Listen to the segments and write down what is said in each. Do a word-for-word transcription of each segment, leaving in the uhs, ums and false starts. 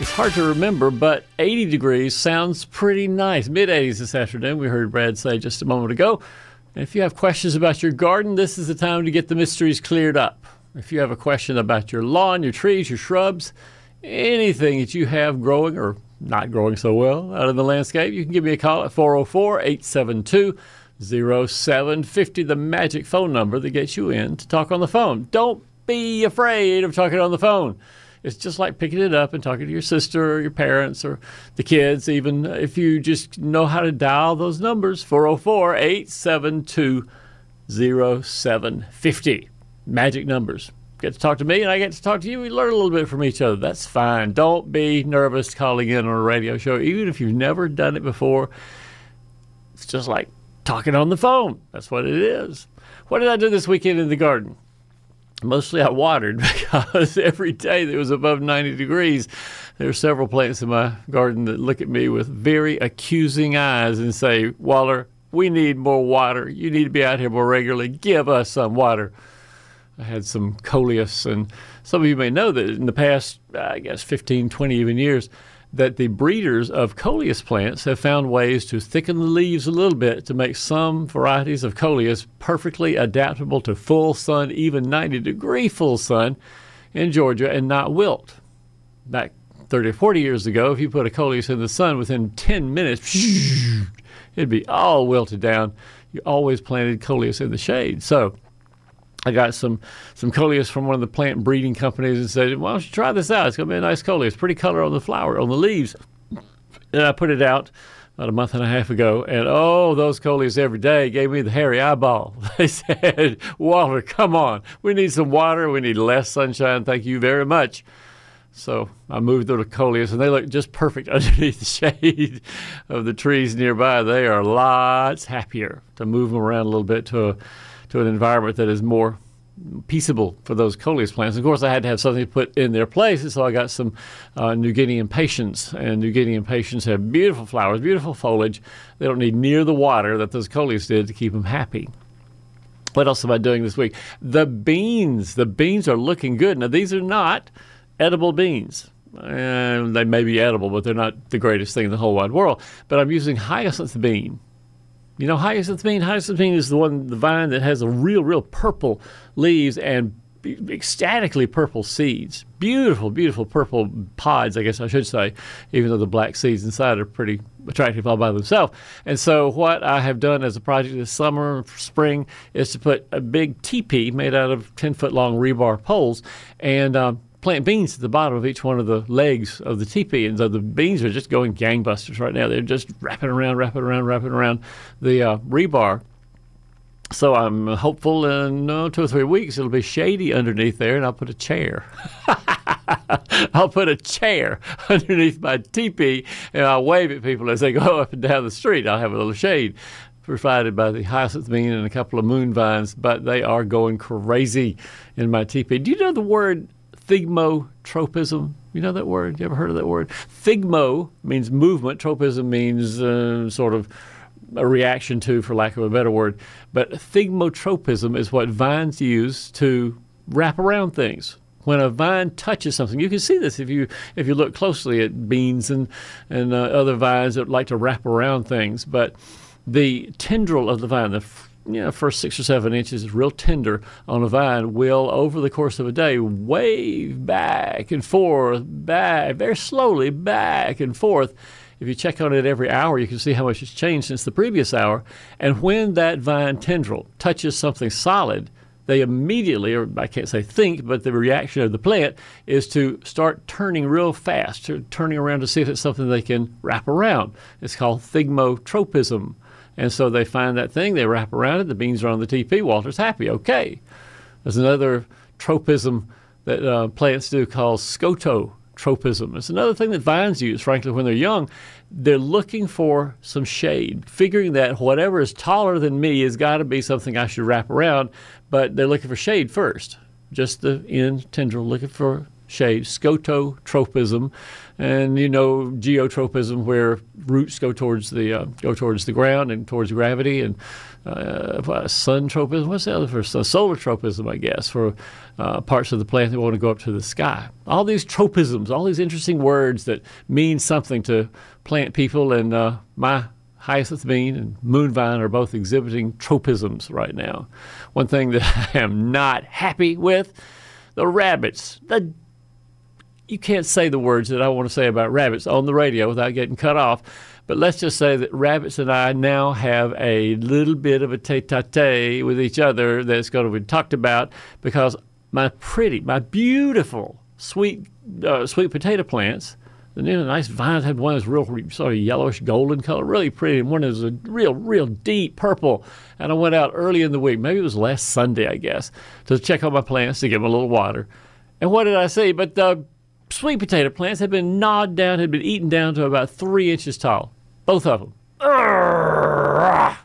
it's hard to remember, but eighty degrees sounds pretty nice. Mid-eighties this afternoon, we heard Brad say just a moment ago. And if you have questions about your garden, this is the time to get the mysteries cleared up. If you have a question about your lawn, your trees, your shrubs, anything that you have growing or not growing so well out of the landscape, you can give me a call at four oh four, eight seven two, oh seven five oh, the magic phone number that gets you in to talk on the phone. Don't be afraid of talking on the phone. It's just like picking it up and talking to your sister or your parents or the kids, even if you just know how to dial those numbers, four oh four, eight seven two, oh seven five oh. Magic numbers. Get to talk to me and I get to talk to you. We learn a little bit from each other. That's fine. Don't be nervous calling in on a radio show, even if you've never done it before. It's just like talking on the phone. That's what it is. What did I do this weekend in the garden? Mostly I watered because every day that was above ninety degrees, there are several plants in my garden that look at me with very accusing eyes and say, Waller, we need more water. You need to be out here more regularly. Give us some water. I had some coleus, and some of you may know that in the past, I guess, fifteen, twenty even years, that the breeders of coleus plants have found ways to thicken the leaves a little bit to make some varieties of coleus perfectly adaptable to full sun, even ninety degree full sun in Georgia, and not wilt. Back thirty, forty years ago, if you put a coleus in the sun within ten minutes, it'd be all wilted down. You always planted coleus in the shade. So I got some some coleus from one of the plant breeding companies and said, why don't you try this out? It's going to be a nice coleus, pretty color on the flower, on the leaves. And I put it out about a month and a half ago, and oh, those coleus every day gave me the hairy eyeball. They said, Walter, come on. We need some water. We need less sunshine. Thank you very much. So I moved them to coleus, and they look just perfect underneath the shade of the trees nearby. They are lots happier to move them around a little bit to a to an environment that is more peaceable for those coleus plants. Of course, I had to have something to put in their place, and so I got some uh, New Guinea impatiens, and New Guinea impatiens have beautiful flowers, beautiful foliage. They don't need near the water that those coleus did to keep them happy. What else am I doing this week? The beans. The beans are looking good. Now, these are not edible beans. Uh, they may be edible, but they're not the greatest thing in the whole wide world. But I'm using hyacinth bean. You know hyacinth bean? Hyacinth bean is the one, the vine that has a real, real purple leaves and ecstatically purple seeds. Beautiful, beautiful purple pods, I guess I should say, even though the black seeds inside are pretty attractive all by themselves. And so what I have done as a project this summer, spring, is to put a big teepee made out of ten-foot-long rebar poles and um, plant beans at the bottom of each one of the legs of the teepee. And so the beans are just going gangbusters right now. They're just wrapping around, wrapping around, wrapping around the uh, rebar. So I'm hopeful in uh, two or three weeks it'll be shady underneath there, and I'll put a chair. I'll put a chair underneath my teepee, and I'll wave at people as they go up and down the street. I'll have a little shade provided by the hyacinth bean and a couple of moon vines, but they are going crazy in my teepee. Do you know the word thigmotropism? You know that word? You ever heard of that word? Thigmo means movement. Tropism means uh, sort of a reaction to, for lack of a better word. But thigmotropism is what vines use to wrap around things. When a vine touches something, you can see this if you if you look closely at beans and, and uh, other vines that like to wrap around things. But the tendril of the vine, the you know, first six or seven inches is real tender on a vine, will, over the course of a day, wave back and forth, back, very slowly back and forth. If you check on it every hour, you can see how much it's changed since the previous hour. And when that vine tendril touches something solid, they immediately, or I can't say think, but the reaction of the plant is to start turning real fast, turning around to see if it's something they can wrap around. It's called thigmotropism. And so they find that thing, they wrap around it, the beans are on the teepee, Walter's happy, okay. There's another tropism that uh, plants do called scototropism. tropism. It's another thing that vines use, frankly, when they're young. They're looking for some shade, figuring that whatever is taller than me has got to be something I should wrap around, but they're looking for shade first. Just the end tendril looking for shade, scototropism, and you know, geotropism, where roots go towards the uh, go towards the ground and towards gravity, and uh, sun tropism. What's the other for uh, solar tropism? I guess for uh, parts of the plant that want to go up to the sky. All these tropisms, all these interesting words that mean something to plant people, and uh, my hyacinth bean and moon vine are both exhibiting tropisms right now. One thing that I am not happy with: the rabbits. The You can't say the words that I want to say about rabbits on the radio without getting cut off. But let's just say that rabbits and I now have a little bit of a tete-a-tete with each other that's going to be talked about, because my pretty, my beautiful sweet uh, sweet potato plants, and then a nice vine had one that's real sort of yellowish golden color, really pretty, and one that was a real, real deep purple. And I went out early in the week, maybe it was last Sunday, I guess, to check on my plants, to give them a little water. And what did I see? But the uh, sweet potato plants had been gnawed down, had been eaten down to about three inches tall. Both of them. Urgh,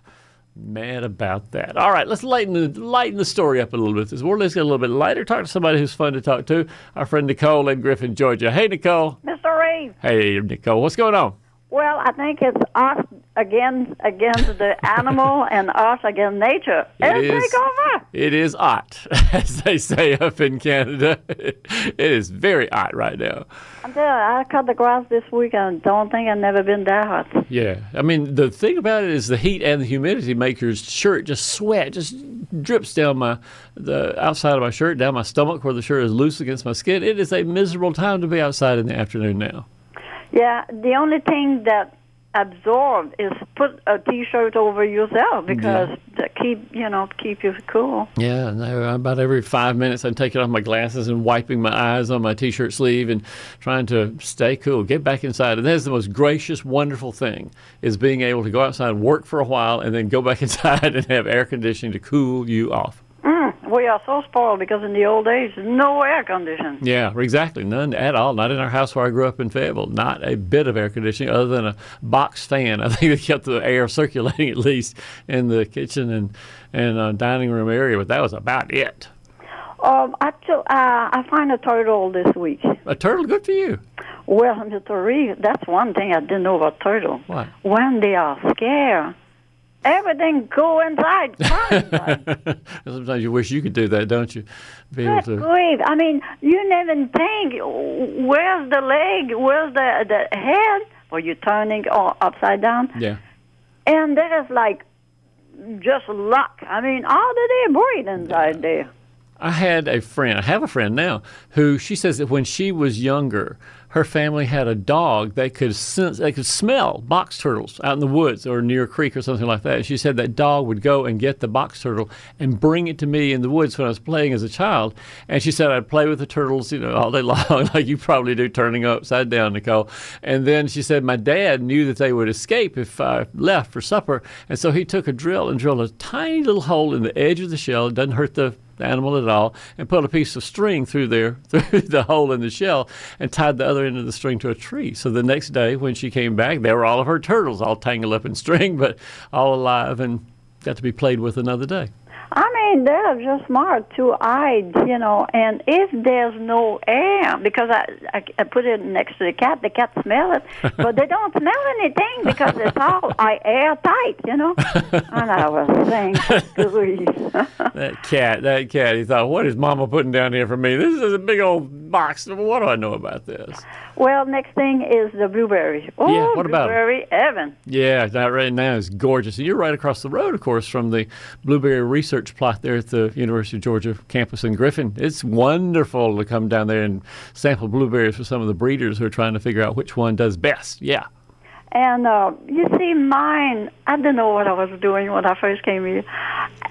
mad about that. All right, let's lighten the, lighten the story up a little bit. This world is getting a little bit lighter. Talk to somebody who's fun to talk to. Our friend Nicole in Griffin, Georgia. Hey, Nicole. Mister Reeves. Hey, Nicole. What's going on? Well, I think it's us against, against the animal and us against nature. It'll take over. It is odd, as they say up in Canada. It is very odd right now. I'm telling you, I cut the grass this week and don't think I've never been that hot. Yeah. I mean, the thing about it is the heat and the humidity make your shirt just sweat, just drips down my the outside of my shirt, down my stomach where the shirt is loose against my skin. It is a miserable time to be outside in the afternoon now. Yeah, the only thing that absorbs is put a T-shirt over yourself, because yeah. to keep, you know, keep you cool. Yeah, no, about every five minutes I'm taking off my glasses and wiping my eyes on my T-shirt sleeve and trying to stay cool, get back inside. And that is the most gracious, wonderful thing, is being able to go outside, work for a while, and then go back inside and have air conditioning to cool you off. Mm, we are so spoiled, because in the old days, no air conditioning. Yeah, exactly. None at all. Not in our house where I grew up in Fayetteville. Not a bit of air conditioning other than a box fan. I think they kept the air circulating at least in the kitchen and, and uh, dining room area, but that was about it. Um, I, uh, I found a turtle this week. A turtle? Good for you. Well, Mister Reed, that's one thing I didn't know about turtles. What? When they are scared, everything go inside. inside. Sometimes you wish you could do that, don't you? Be able to... Grief. I mean, you never think, where's the leg, where's the, the head? Or you're turning all upside down. Yeah. And there's like just luck. I mean, how do they breathe inside yeah. there? I had a friend, I have a friend now, who she says that when she was younger, her family had a dog that could sense, they could smell box turtles out in the woods or near a creek or something like that. And she said that dog would go and get the box turtle and bring it to me in the woods when I was playing as a child. And she said, I'd play with the turtles, you know, all day long, like you probably do, turning upside down, Nicole. And then she said, my dad knew that they would escape if I left for supper. And so he took a drill and drilled a tiny little hole in the edge of the shell. It doesn't hurt the the animal at all, and put a piece of string through there, through the hole in the shell, and tied the other end of the string to a tree. So the next day when she came back, there were all of her turtles all tangled up in string, but all alive and got to be played with another day. I mean, they're just smart, two-eyed, you know, and if there's no air, because I, I, I put it next to the cat, the cat smell it, but they don't smell anything because it's all I, airtight, you know. And I was saying, that cat, that cat, he thought, what is Mama putting down here for me? This is a big old box. What do I know about this? Well, next thing is the blueberry. Oh, yeah, what about blueberry it? Evan. Yeah, that right now is gorgeous. And you're right across the road, of course, from the blueberry research plot there at the University of Georgia campus in Griffin. It's wonderful to come down there and sample blueberries for some of the breeders who are trying to figure out which one does best. Yeah. And uh, you see mine, I didn't know what I was doing when I first came here.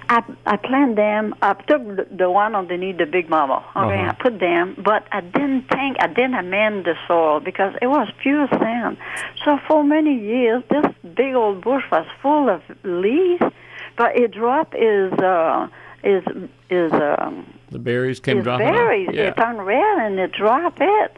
I, I planted them. I took the one underneath the big mama. Okay, uh-huh. I put them, but I didn't think, I didn't amend the soil because it was pure sand. So for many years, this big old bush was full of leaves. But it drop is uh, is is um, the berries came dropping. Berries, yeah. It turned red and it dropped it.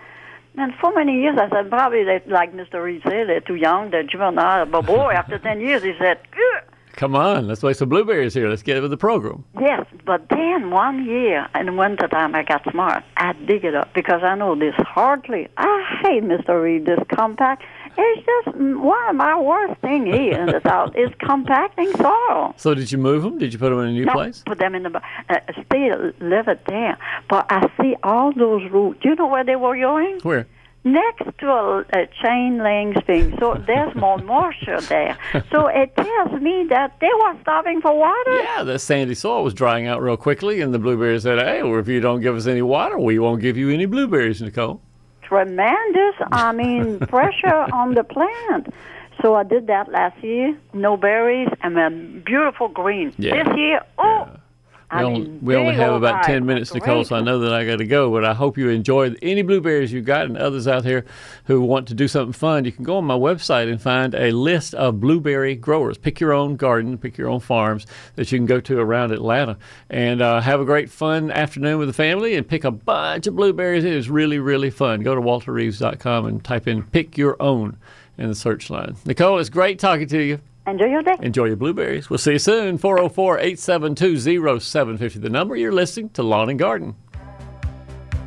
And for many years, I said, probably, they, like Mister Reed said, they're too young, they're juvenile. But boy, after ten years, he said, ugh. Come on, let's make some blueberries here. Let's get with the program. Yes, but then one year in winter time, I got smart. I dig it up because I know this hardly. I hate, Mister Reed, this compact. It's just one of my worst thing here in the South is compacting soil. So did you move them? Did you put them in a new no, place? Put them in the uh, still live it there. But I see all those roots. Do you know where they were going? Where? Next to a, a chain link thing. So there's more moisture there. So it tells me that they were starving for water. Yeah, the sandy soil was drying out real quickly, and the blueberries said, hey, well, if you don't give us any water, we won't give you any blueberries, Nicole. Tremendous, I mean, pressure on the plant. So I did that last year. No berries, and then beautiful green. Yeah. This year, oh. Yeah. We, only, we only have about ten minutes, Nicole, so I know that I got to go, but I hope you enjoyed any blueberries you got, and others out there who want to do something fun. You can go on my website and find a list of blueberry growers. Pick your own garden, pick your own farms that you can go to around Atlanta, and uh, have a great fun afternoon with the family and pick a bunch of blueberries. It is really, really fun. Go to Walter Reeves dot com and type in pick your own in the search line. Nicole, it's great talking to you. Enjoy your day. Enjoy your blueberries. We'll see you soon. four oh four, eight seven two, oh seven five oh, the number. You're listening to Lawn and Garden.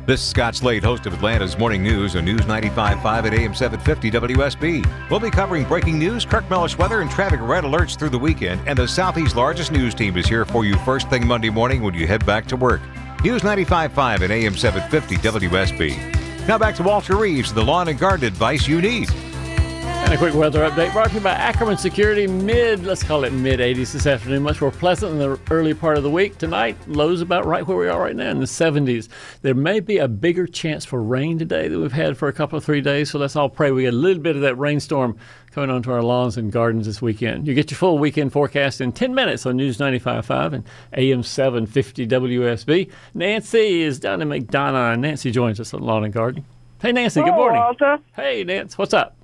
This is Scott Slade, host of Atlanta's Morning News on News ninety-five point five at A M seven fifty W S B. We'll be covering breaking news, Kirk Mellish weather, and traffic red alerts through the weekend. And the Southeast's largest news team is here for you first thing Monday morning when you head back to work. News ninety-five point five at A M seven fifty W S B. Now back to Walter Reeves, the lawn and garden advice you need. And a quick weather update brought to you by Ackerman Security. Mid, let's call it mid eighties this afternoon. Much more pleasant in the early part of the week. Tonight, lows about right where we are right now in the seventies. There may be a bigger chance for rain today than we've had for a couple of three days, so let's all pray we get a little bit of that rainstorm coming onto our lawns and gardens this weekend. You get your full weekend forecast in ten minutes on News ninety-five point five and A M seven fifty W S B. Nancy is down in McDonough, and Nancy joins us on Lawn and Garden. Hey, Nancy, hello, good morning. Walter. Hey, Nance, what's up?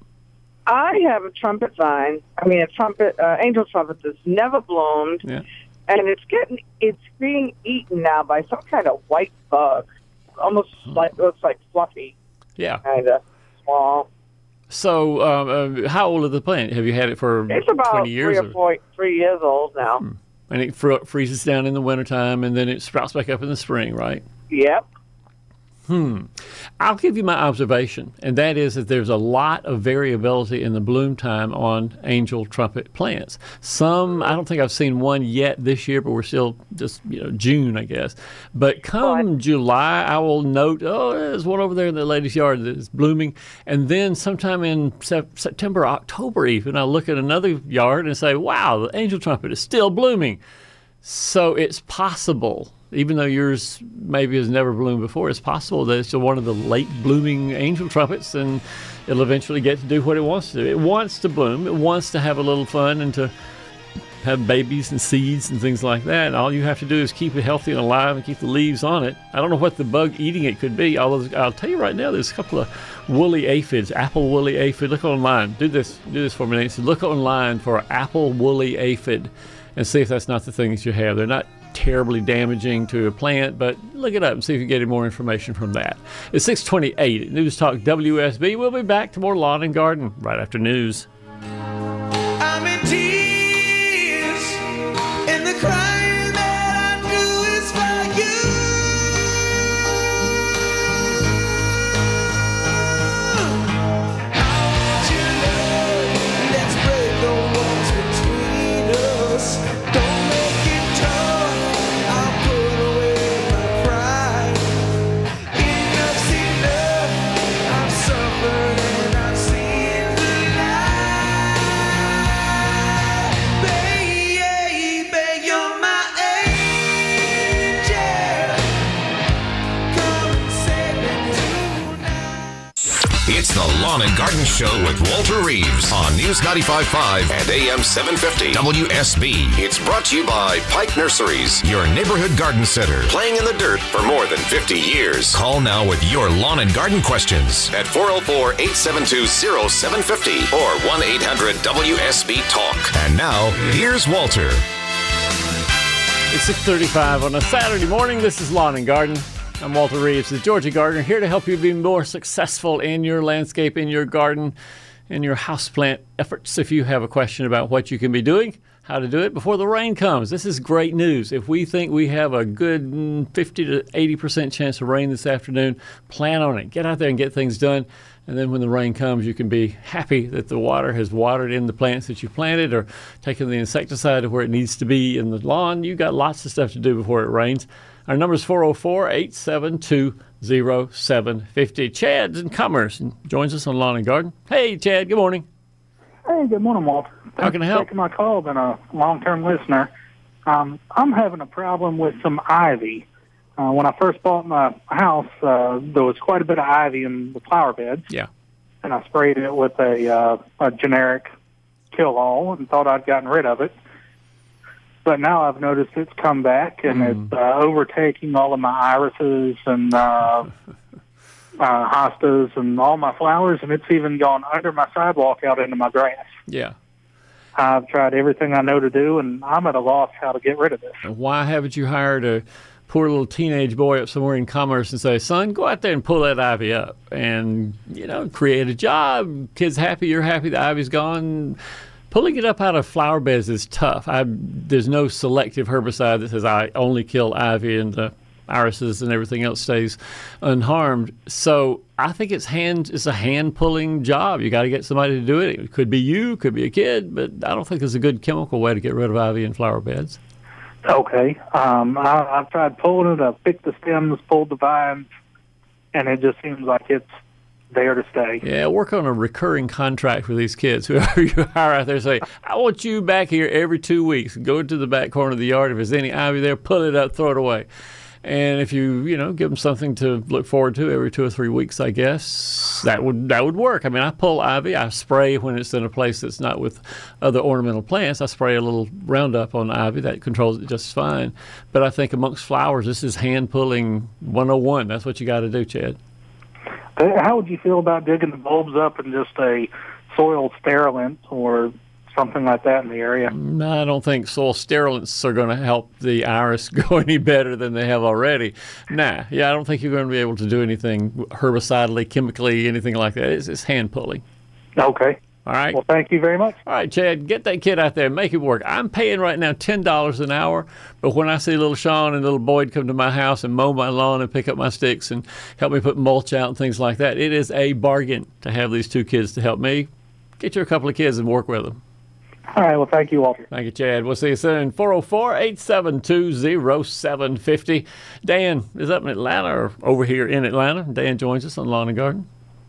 I have a trumpet vine. I mean, a trumpet, uh, angel trumpet that's never bloomed, yeah. And it's getting, it's being eaten now by some kind of white bug. Almost hmm. like looks like fluffy. Yeah, kind of small. So, um, uh, how old is the plant? Have you had it for twenty years? It's about twenty years three or four, three years old now. Hmm. And it fr- freezes down in the wintertime, and then it sprouts back up in the spring, right? Yep. Hmm. I'll give you my observation, and that is that there's a lot of variability in the bloom time on angel trumpet plants. Some, I don't think I've seen one yet this year, but we're still just, you know, June, I guess. But come July, I will note, oh, there's one over there in the lady's yard that's blooming. And then sometime in sep- September, October even, I look at another yard and say, wow, the angel trumpet is still blooming. So it's possible, even though yours maybe has never bloomed before, it's possible that it's one of the late-blooming angel trumpets, and it'll eventually get to do what it wants to do. It wants to bloom. It wants to have a little fun and to have babies and seeds and things like that. And all you have to do is keep it healthy and alive and keep the leaves on it. I don't know what the bug eating it could be. Although I'll tell you right now, there's a couple of woolly aphids, apple woolly aphid. Look online. Do this. Do this for me, Nancy. Look online for apple woolly aphid and see if that's not the thing that you have. They're not terribly damaging to a plant, but look it up and see if you get any more information from that. It's six twenty-eight at News Talk W S B. We'll be back to more Lawn and Garden right after news. I'm in tears, and the crying that I do is for you. How would you love? Let's break the walls between us. It's the Lawn and Garden Show with Walter Reeves on News ninety-five point five and A M seven fifty W S B. It's brought to you by Pike Nurseries, your neighborhood garden center, playing in the dirt for more than fifty years. Call now with your lawn and garden questions at four oh four, eight seven two, oh seven five oh or one eight hundred W S B TALK. And now, here's Walter. It's six thirty-five on a Saturday morning. This is Lawn and Garden. I'm Walter Reeves, the Georgia Gardener, here to help you be more successful in your landscape, in your garden, in your houseplant efforts. If you have a question about what you can be doing, how to do it before the rain comes, this is great news. If we think we have a good fifty to eighty percent chance of rain this afternoon, plan on it. Get out there and get things done. And then when the rain comes, you can be happy that the water has watered in the plants that you planted or taken the insecticide to where it needs to be in the lawn. You've got lots of stuff to do before it rains. Our number is four oh four, eight seven two, oh seven five oh. Chad's in Commerce and joins us on Lawn and Garden. Hey, Chad, good morning. Hey, good morning, Walter. Thanks How can I help? For taking my call. I've been a long-term listener. Um, I'm having a problem with some ivy. Uh, when I first bought my house, uh, there was quite a bit of ivy in the flower beds. Yeah. And I sprayed it with a, uh, a generic kill-all and thought I'd gotten rid of it. But now I've noticed it's come back, and mm. it's uh, overtaking all of my irises and uh, uh, hostas and all my flowers, and it's even gone under my sidewalk out into my grass. Yeah. I've tried everything I know to do, and I'm at a loss how to get rid of this. Why haven't you hired a poor little teenage boy up somewhere in Commerce and say, son, go out there and pull that ivy up and, you know, create a job. Kid's happy, you're happy, the ivy's gone. Pulling it up out of flower beds is tough. I, there's no selective herbicide that says I only kill ivy and the irises and everything else stays unharmed. So I think it's hand it's a hand-pulling job. You got to get somebody to do it. It could be you, could be a kid, but I don't think there's a good chemical way to get rid of ivy in flower beds. Okay. Um, I, I've tried pulling it. I've picked the stems, pulled the vines, and it just seems like it's there to stay. Yeah, work on a recurring contract with these kids. Whoever you hire out there, say, I want you back here every two weeks. Go to the back corner of the yard. If there's any ivy there, pull it up, throw it away. And if you, you know, give them something to look forward to every two or three weeks, I guess, that would that would work. I mean, I pull ivy. I spray when it's in a place that's not with other ornamental plants. I spray a little Roundup on ivy. That controls it just fine. But I think amongst flowers, this is hand-pulling one oh one. That's what you got to do, Chad. How would you feel about digging the bulbs up in just a soil sterilant or something like that in the area? No, I don't think soil sterilants are going to help the iris go any better than they have already. Nah, yeah, I don't think you're going to be able to do anything herbicidally, chemically, anything like that. It's, it's hand pulling. Okay. All right. Well, thank you very much. All right, Chad, get that kid out there and make it work. I'm paying right now ten dollars an hour, but when I see little Sean and little Boyd come to my house and mow my lawn and pick up my sticks and help me put mulch out and things like that, it is a bargain to have these two kids to help me. Get you a couple of kids and work with them. All right. Well, thank you, Walter. Thank you, Chad. We'll see you soon. four oh four, eight seven two, oh seven five oh. Dan is up in Atlanta or over here in Atlanta. Dan joins us on Lawn and Garden.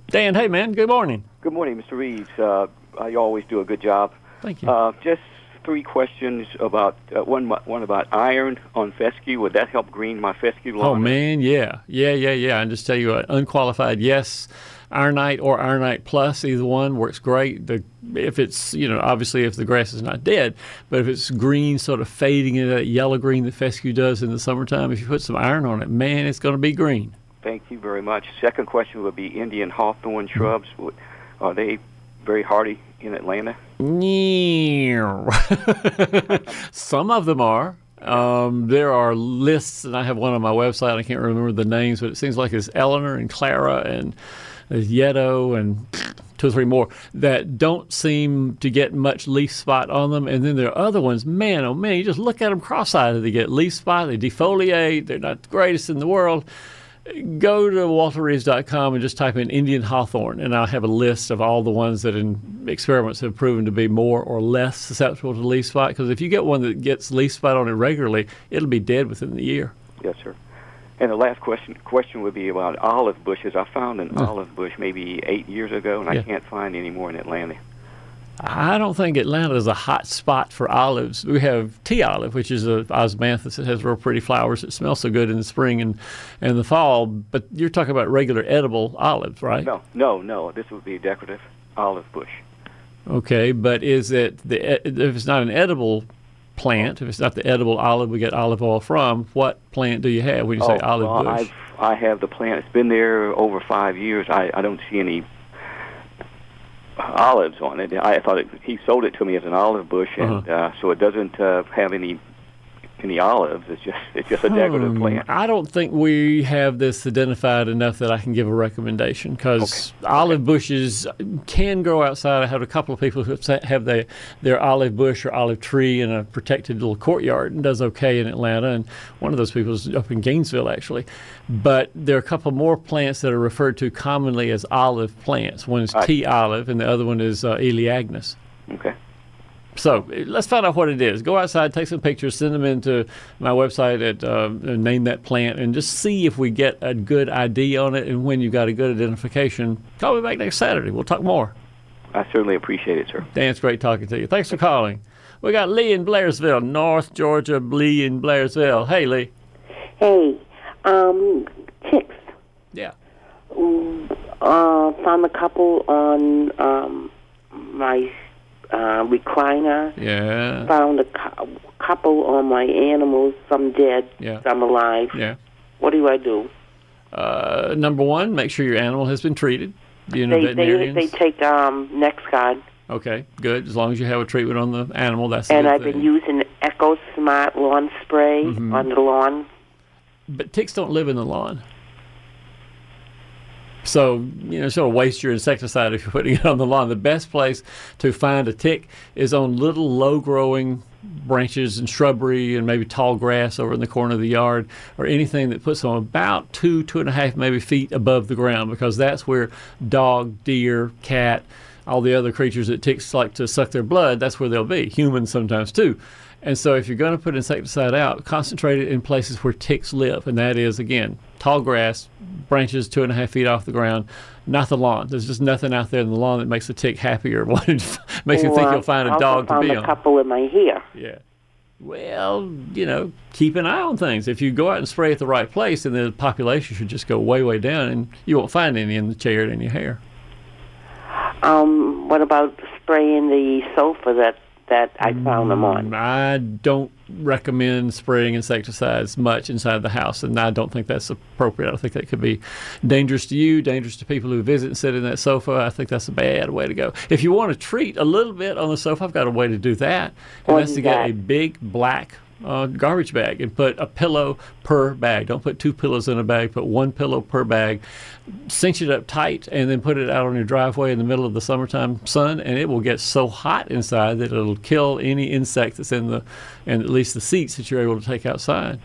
Dan, hey, man. Good morning. Good morning, Mister Reeves. Uh, you always do a good job. Thank you. Uh, just three questions about uh, one one about iron on fescue. Would that help green my fescue lawn? Oh, man, yeah. Yeah, yeah, yeah. I just tell you an unqualified yes. Ironite or Ironite Plus, either one works great. The, if it's, you know, obviously if the grass is not dead, but if it's green, sort of fading into that yellow green that fescue does in the summertime, if you put some iron on it, man, it's going to be green. Thank you very much. Second question would be Indian Hawthorn shrubs. Are they very hardy in Atlanta? Some of them are. Um, there are lists, and I have one on my website. I can't remember the names, but it seems like it's Eleanor and Clara and there's Yetto and two or three more that don't seem to get much leaf spot on them. And then there are other ones, man, oh, man, you just look at them cross-eyed. They get leaf spot. They defoliate. They're not the greatest in the world. Go to Walter Reeves dot com and just type in Indian Hawthorn, and I'll have a list of all the ones that in experiments have proven to be more or less susceptible to leaf spot. Because if you get one that gets leaf spot on it regularly, it'll be dead within the year. Yes, sir. And the last question question would be about olive bushes. I found an oh. olive bush maybe eight years ago, and yeah. I can't find any more in Atlanta. I don't think Atlanta is a hot spot for olives. We have tea olive, which is an osmanthus that has real pretty flowers. It smells so good in the spring and, and the fall. But you're talking about regular edible olives, right? No, no, no. This would be a decorative olive bush. Okay, but is it the if it's not an edible plant, if it's not the edible olive we get olive oil from, what plant do you have when you oh, say olive uh, bush? I've, I have the plant. It's been there over five years. I, I don't see any olives on it. I thought it, he sold it to me as an olive bush, and uh-huh. uh, so it doesn't uh, have any any olives. It's just it's just a decorative um, plant. I don't think we have this identified enough that I can give a recommendation, because okay. olive okay. bushes can grow outside. I have a couple of people who have they, their olive bush or olive tree in a protected little courtyard, and does okay in Atlanta. And one of those people is up in Gainesville, actually. But there are a couple more plants that are referred to commonly as olive plants. One is right. tea olive, and the other one is uh, Eleagnus. Okay. So let's find out what it is. Go outside, take some pictures, send them into my website at uh, Name That Plant, and just see if we get a good I D on it. And when you've got a good identification, call me back next Saturday. We'll talk more. I certainly appreciate it, sir. Dan, it's great talking to you. Thanks for calling. We got Lee in Blairsville, North Georgia. Lee in Blairsville. Hey, Lee. Hey. Um, chicks. Yeah. Uh, found a couple on um, my... Uh, recliner. Yeah. Found a cu- couple on my animals, some dead, yeah. some alive. Yeah. What do I do? Uh, number one, make sure your animal has been treated. You know, they, they, they take um, NexGard. Okay, good. As long as you have a treatment on the animal, that's the And I've thing. been using Echo Smart lawn spray mm-hmm. on the lawn. But ticks don't live in the lawn. So, you know, sort of waste your insecticide if you're putting it on the lawn. The best place to find a tick is on little low-growing branches and shrubbery and maybe tall grass over in the corner of the yard, or anything that puts them about two, two and a half, maybe feet above the ground, because that's where dog, deer, cat, all the other creatures that ticks like to suck their blood, that's where they'll be. Humans sometimes, too. And so if you're going to put insecticide out, concentrate it in places where ticks live, and that is, again, tall grass, branches two and a half feet off the ground, not the lawn. There's just nothing out there in the lawn that makes a tick happier, makes well, you think you'll find a dog to be on. I found a couple in my hair. Yeah. Well, you know, keep an eye on things. If you go out and spray at the right place, then the population should just go way, way down, and you won't find any in the chair and in your hair. Um, what about spraying the sofa that that I found them on? I don't recommend spraying insecticides much inside the house, and I don't think that's appropriate. I think that could be dangerous to you, dangerous to people who visit and sit in that sofa. I think that's a bad way to go. If you want to treat a little bit on the sofa, I've got a way to do that. And that's to get a big black uh, garbage bag and put a pillow per bag. Don't put two pillows in a bag. Put one pillow per bag. Cinch it up tight and then put it out on your driveway in the middle of the summertime sun, and it will get so hot inside that it'll kill any insect that's in the, and at least the seeds that you're able to take outside.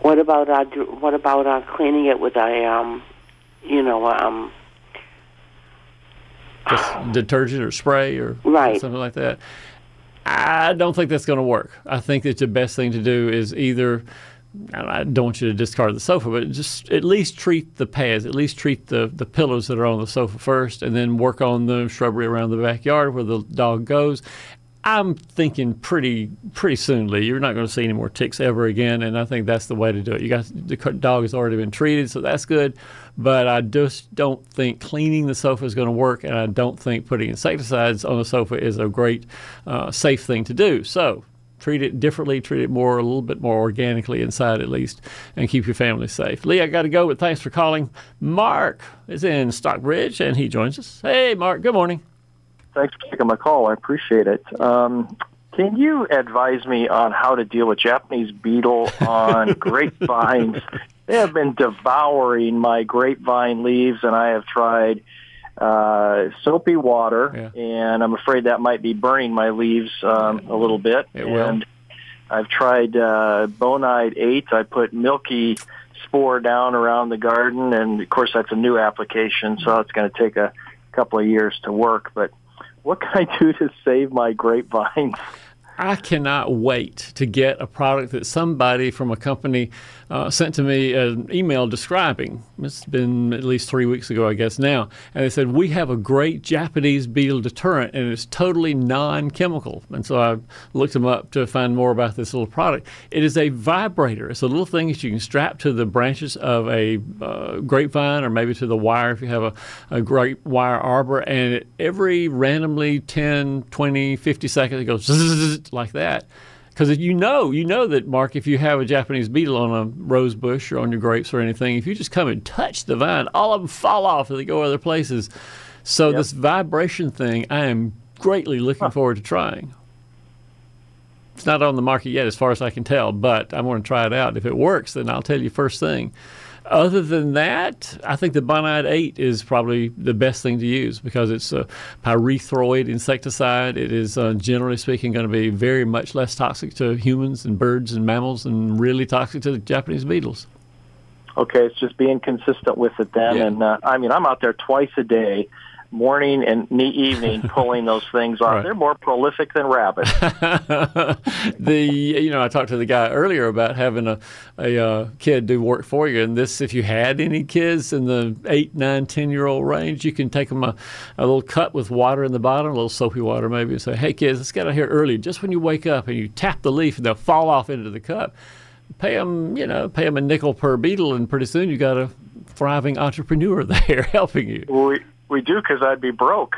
What about our, what about our cleaning it with a, um, you know, um, just detergent or spray or right. something like that? I don't think that's going to work. I think that the best thing to do is either, I don't want you to discard the sofa, but just at least treat the pads, at least treat the, the pillows that are on the sofa first, and then work on the shrubbery around the backyard where the dog goes. I'm thinking pretty pretty soon, Lee, you're not going to see any more ticks ever again, and I think that's the way to do it. You got the dog has already been treated, so that's good, but I just don't think cleaning the sofa is going to work, and I don't think putting insecticides on the sofa is a great, uh, safe thing to do. So treat it differently, treat it more, a little bit more organically inside at least, and keep your family safe. Lee, I got to go, but thanks for calling. Mark is in Stockbridge, and he joins us. Hey, Mark, good morning. Thanks for taking my call. I appreciate it. Um, can you advise me on how to deal with Japanese beetle on grapevines? They have been devouring my grapevine leaves, and I have tried uh, soapy water, yeah. and I'm afraid that might be burning my leaves um, yeah. a little bit. It will. And I've tried uh, Bonide Eight. I put milky spore down around the garden, and, of course, that's a new application, so it's going to take a couple of years to work, but what can I do to save my grapevines? I cannot wait to get a product that somebody from a company uh, sent to me an email describing. It's been at least three weeks ago, I guess, now. And they said, we have a great Japanese beetle deterrent, and it's totally non-chemical. And so I looked them up to find more about this little product. It is a vibrator. It's a little thing that you can strap to the branches of a uh, grapevine, or maybe to the wire if you have a, a grape wire arbor. And it, every randomly ten, twenty, fifty seconds, it goes zzz, like that, because you know you know that, Mark, if you have a Japanese beetle on a rose bush or on your grapes or anything, if you just come and touch the vine, all of them fall off and they go other places. So yep. this vibration thing, I am greatly looking huh. forward to trying. It's not on the market yet as far as I can tell, but I want to try it out. If it works, then I'll tell you first thing. Other than that, I think the Bonide Eight is probably the best thing to use because it's a pyrethroid insecticide. It is, uh, generally speaking, going to be very much less toxic to humans and birds and mammals and really toxic to the Japanese beetles. Okay, it's just being consistent with it then. Yeah. And, uh, I mean, I'm out there twice a day, morning and evening, pulling those things off. Right. They're more prolific than rabbits. the you know, I talked to the guy earlier about having a a uh, kid do work for you, and this, if you had any kids in the eight, nine, ten year old range, you can take them a, a little cup with water in the bottom, a little soapy water maybe, and say, "Hey kids, let's get out here early. Just when you wake up and you tap the leaf, and they'll fall off into the cup." Pay them, you know, pay them a nickel per beetle, and pretty soon you got a thriving entrepreneur there helping you. We- We do, because I'd be broke.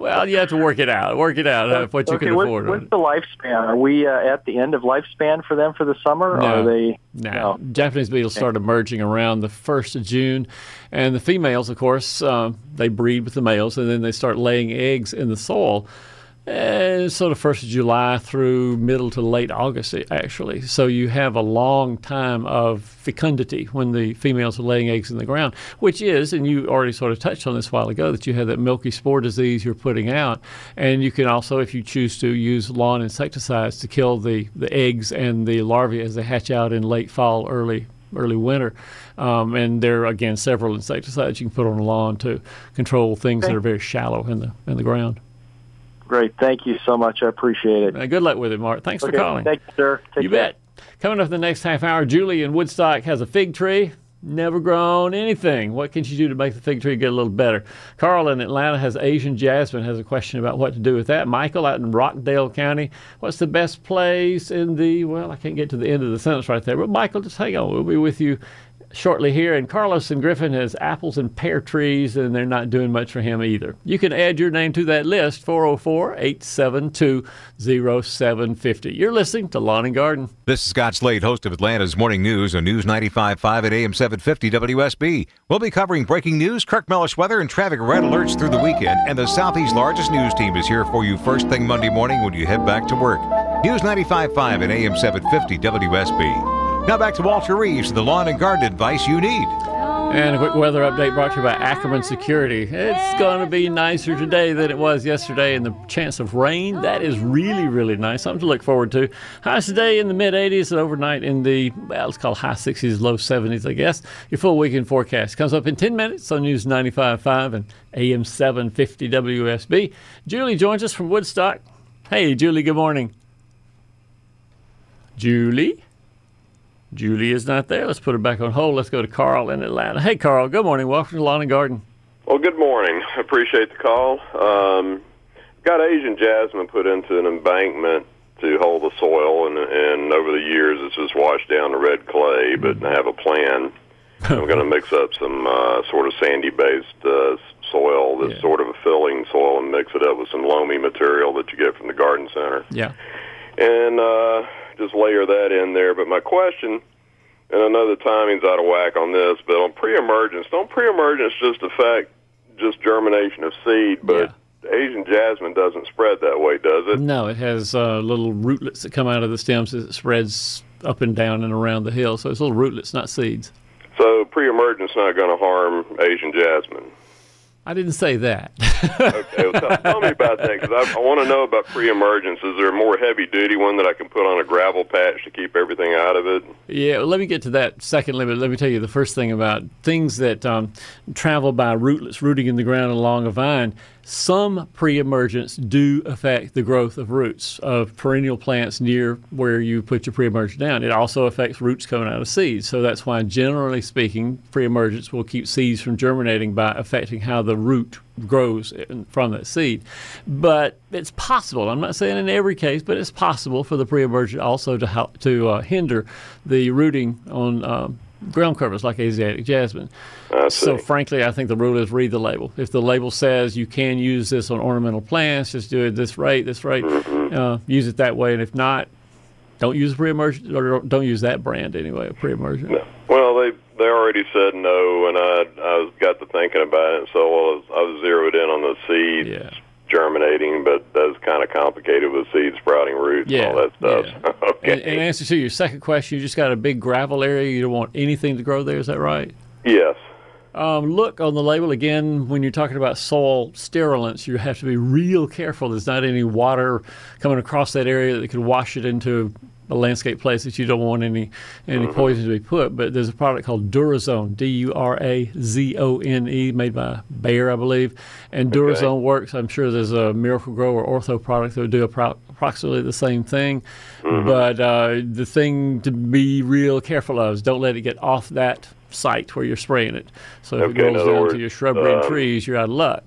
Well, you have to work it out. Work it out, uh, what you okay, can what, afford. What's the lifespan? Are we uh, at the end of lifespan for them for the summer? No. Or are they, no. no. Japanese beetles start emerging around the first of June. And the females, of course, uh, they breed with the males, and then they start laying eggs in the soil. Uh, sort of first of July through middle to late August, actually. So you have a long time of fecundity when the females are laying eggs in the ground, which is, and you already sort of touched on this a while ago, that you have that milky spore disease you're putting out. And you can also, if you choose to, use lawn insecticides to kill the, the eggs and the larvae as they hatch out in late fall, early early winter. Um, and there are, again, several insecticides you can put on the lawn to control things that are very shallow in the in the ground. Great. Thank you so much. I appreciate it. Uh, good luck with it, Mark. Thanks okay, for calling. Thank you, sir. Take you care. Bet. Coming up in the next half hour, Julie in Woodstock has a fig tree. Never grown anything. What can she do to make the fig tree get a little better? Carl in Atlanta has Asian jasmine, has a question about what to do with that. Michael out in Rockdale County, what's the best place in the, well, I can't get to the end of the sentence right there, but Michael, just hang on. We'll be with you shortly here. And Carlos and Griffin has apples and pear trees, and they're not doing much for him either. You can add your name to that list, four oh four, eight seven two, oh seven five oh. You're listening to Lawn and Garden. This is Scott Slade, host of Atlanta's Morning News on News ninety-five point five at A M seven fifty W S B. We'll be covering breaking news, Kirk Mellish weather, and traffic red alerts through the weekend. And the Southeast's largest news team is here for you first thing Monday morning when you head back to work. News ninety-five point five at A M seven fifty W S B. Now back to Walter Reeves, the lawn and garden advice you need. And a quick weather update brought to you by Ackerman Security. It's going to be nicer today than it was yesterday, and the chance of rain, that is really, really nice. Something to look forward to. Highs today in the mid-eighties and overnight in the, well, let's call high sixties, low seventies, I guess. Your full weekend forecast comes up in ten minutes on News ninety-five point five and A M seven fifty W S B. Julie joins us from Woodstock. Hey, Julie, good morning. Julie? Julie is not there. Let's put her back on hold. Let's go to Carl in Atlanta. Hey, Carl. Good morning. Welcome to Lawn and Garden. Well, good morning. Appreciate the call. Um, got Asian jasmine put into an embankment to hold the soil, and, and over the years it's just washed down to red clay, but I have a plan. I'm going to mix up some uh, sort of sandy-based uh, soil, that's yeah. sort of a filling soil, and mix it up with some loamy material that you get from the garden center. Yeah. And... Uh, just layer that in there. But my question, and I know the timing's out of whack on this, but on pre-emergence, don't pre-emergence just affect just germination of seed, but yeah. Asian jasmine doesn't spread that way, does it? No, it has uh, little rootlets that come out of the stems as it spreads up and down and around the hill. So it's little rootlets, not seeds. So pre-emergence not going to harm Asian jasmine? I didn't say that. Okay, well, tell, tell me about that, because I, I want to know about pre-emergence. Is there a more heavy-duty one that I can put on a gravel patch to keep everything out of it? Yeah, well, let me get to that second limit. Let me tell you the first thing about things that um, travel by rootlets, rooting in the ground along a vine. Some pre-emergence do affect the growth of roots of perennial plants near where you put your pre-emergence down. It also affects roots coming out of seeds. So that's why, generally speaking, pre-emergence will keep seeds from germinating by affecting how the root grows from that seed. But it's possible, I'm not saying in every case, but it's possible for the pre-emergence also to, help, to uh, hinder the rooting on uh, ground covers like Asiatic jasmine. So frankly, I think the rule is read the label. If the label says you can use this on ornamental plants, just do it this rate, this rate, uh, use it that way. And if not, don't use pre-emergent, or don't use that brand anyway, pre-emergent. No. Well, they they already said no, and I I got to thinking about it, so I was, I was zeroed in on the seeds yeah. germinating, but that's kind of complicated with seeds, sprouting roots, yeah, and all that stuff. Yeah. Okay. And in answer to your second question, you just got a big gravel area. You don't want anything to grow there. Is that right? Yes. Um, look on the label again. When you're talking about soil sterilants, you have to be real careful. There's not any water coming across that area that could wash it into a landscape place that you don't want any any mm-hmm. poison to be put. But there's a product called Durazone, D U R A Z O N E, made by Bayer, I believe. And Durazone okay. works. I'm sure there's a Miracle Grow or Ortho product that would do pro- approximately the same thing. Mm-hmm. But uh, the thing to be real careful of is don't let it get off that site where you're spraying it. So if okay, it rolls down words, to your shrubbery um, and trees, you're out of luck.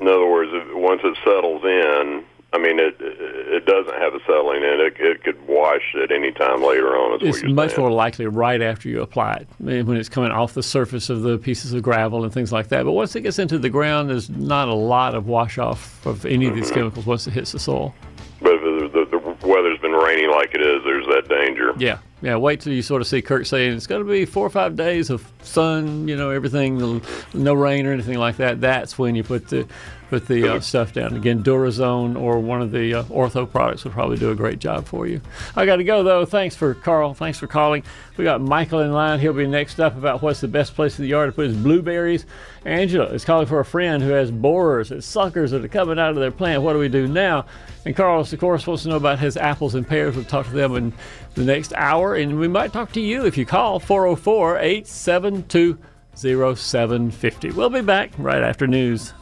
In other words, if, once it settles in, I mean, it it doesn't have a settling in. It, it could wash at any time later on. Is it's what much saying. more likely right after you apply it, I mean, when it's coming off the surface of the pieces of gravel and things like that. But once it gets into the ground, there's not a lot of wash-off of any of these mm-hmm. chemicals once it hits the soil. But if the, the, the weather's been rainy like it is, there's that danger. Yeah. Yeah, wait till you sort of see Kirk saying it's going to be four or five days of sun, you know, everything, no rain or anything like that. That's when you put the put the uh, stuff down. Again, Durazone or one of the uh, Ortho products would probably do a great job for you. I got to go, though. Thanks for Carl. Thanks for calling. We got Michael in line. He'll be next up about what's the best place in the yard to put his blueberries. Angela is calling for a friend who has borers and suckers that are coming out of their plant. What do we do now? And Carl, of course, wants to know about his apples and pears. We'll talk to them in the next hour, and we might talk to you if you call four oh four, eight seven two, oh seven five oh. We'll be back right after news.